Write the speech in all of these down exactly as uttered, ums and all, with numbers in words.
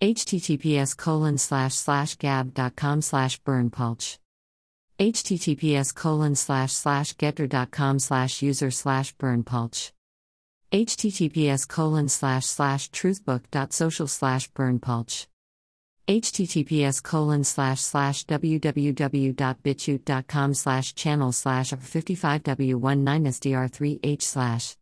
H T T P S colon slash slash gab dot com slash burnpulch. H T T P S colon slash slash getter dot com slash user slash burnpulch. H T T P S colon slash slash truthbook dot social slash burnpulch. H T T P S colon slash slash w w w dot bitute dot com slash channel slash fifty-five w nineteen s d r three h slash.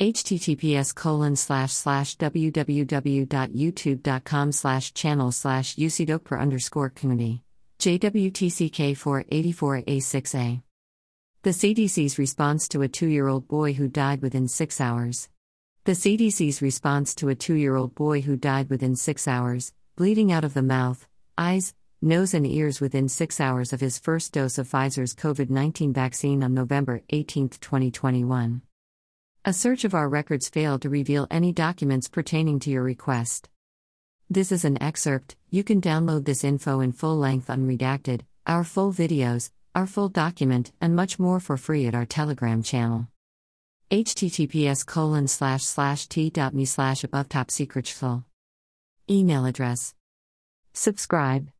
H T T P S colon slash slash w w w dot youtube dot com slash channel slash ucdokper underscore community. J W T C K four eighty-four A six A. The C D C's response to a two-year-old boy who died within six hours. The C D C's response to a two-year-old boy who died within six hours. Bleeding out of the mouth, eyes, nose and ears within six hours of his first dose of Pfizer's COVID nineteen vaccine on November eighteenth twenty twenty-one. A search of our records failed to reveal any documents pertaining to your request. This is an excerpt. You can download this info in full length unredacted, our full videos, our full document, and much more for free at our Telegram channel. H T T P S colon slash slash t dot m e slash above top secret schl. Email address. Subscribe.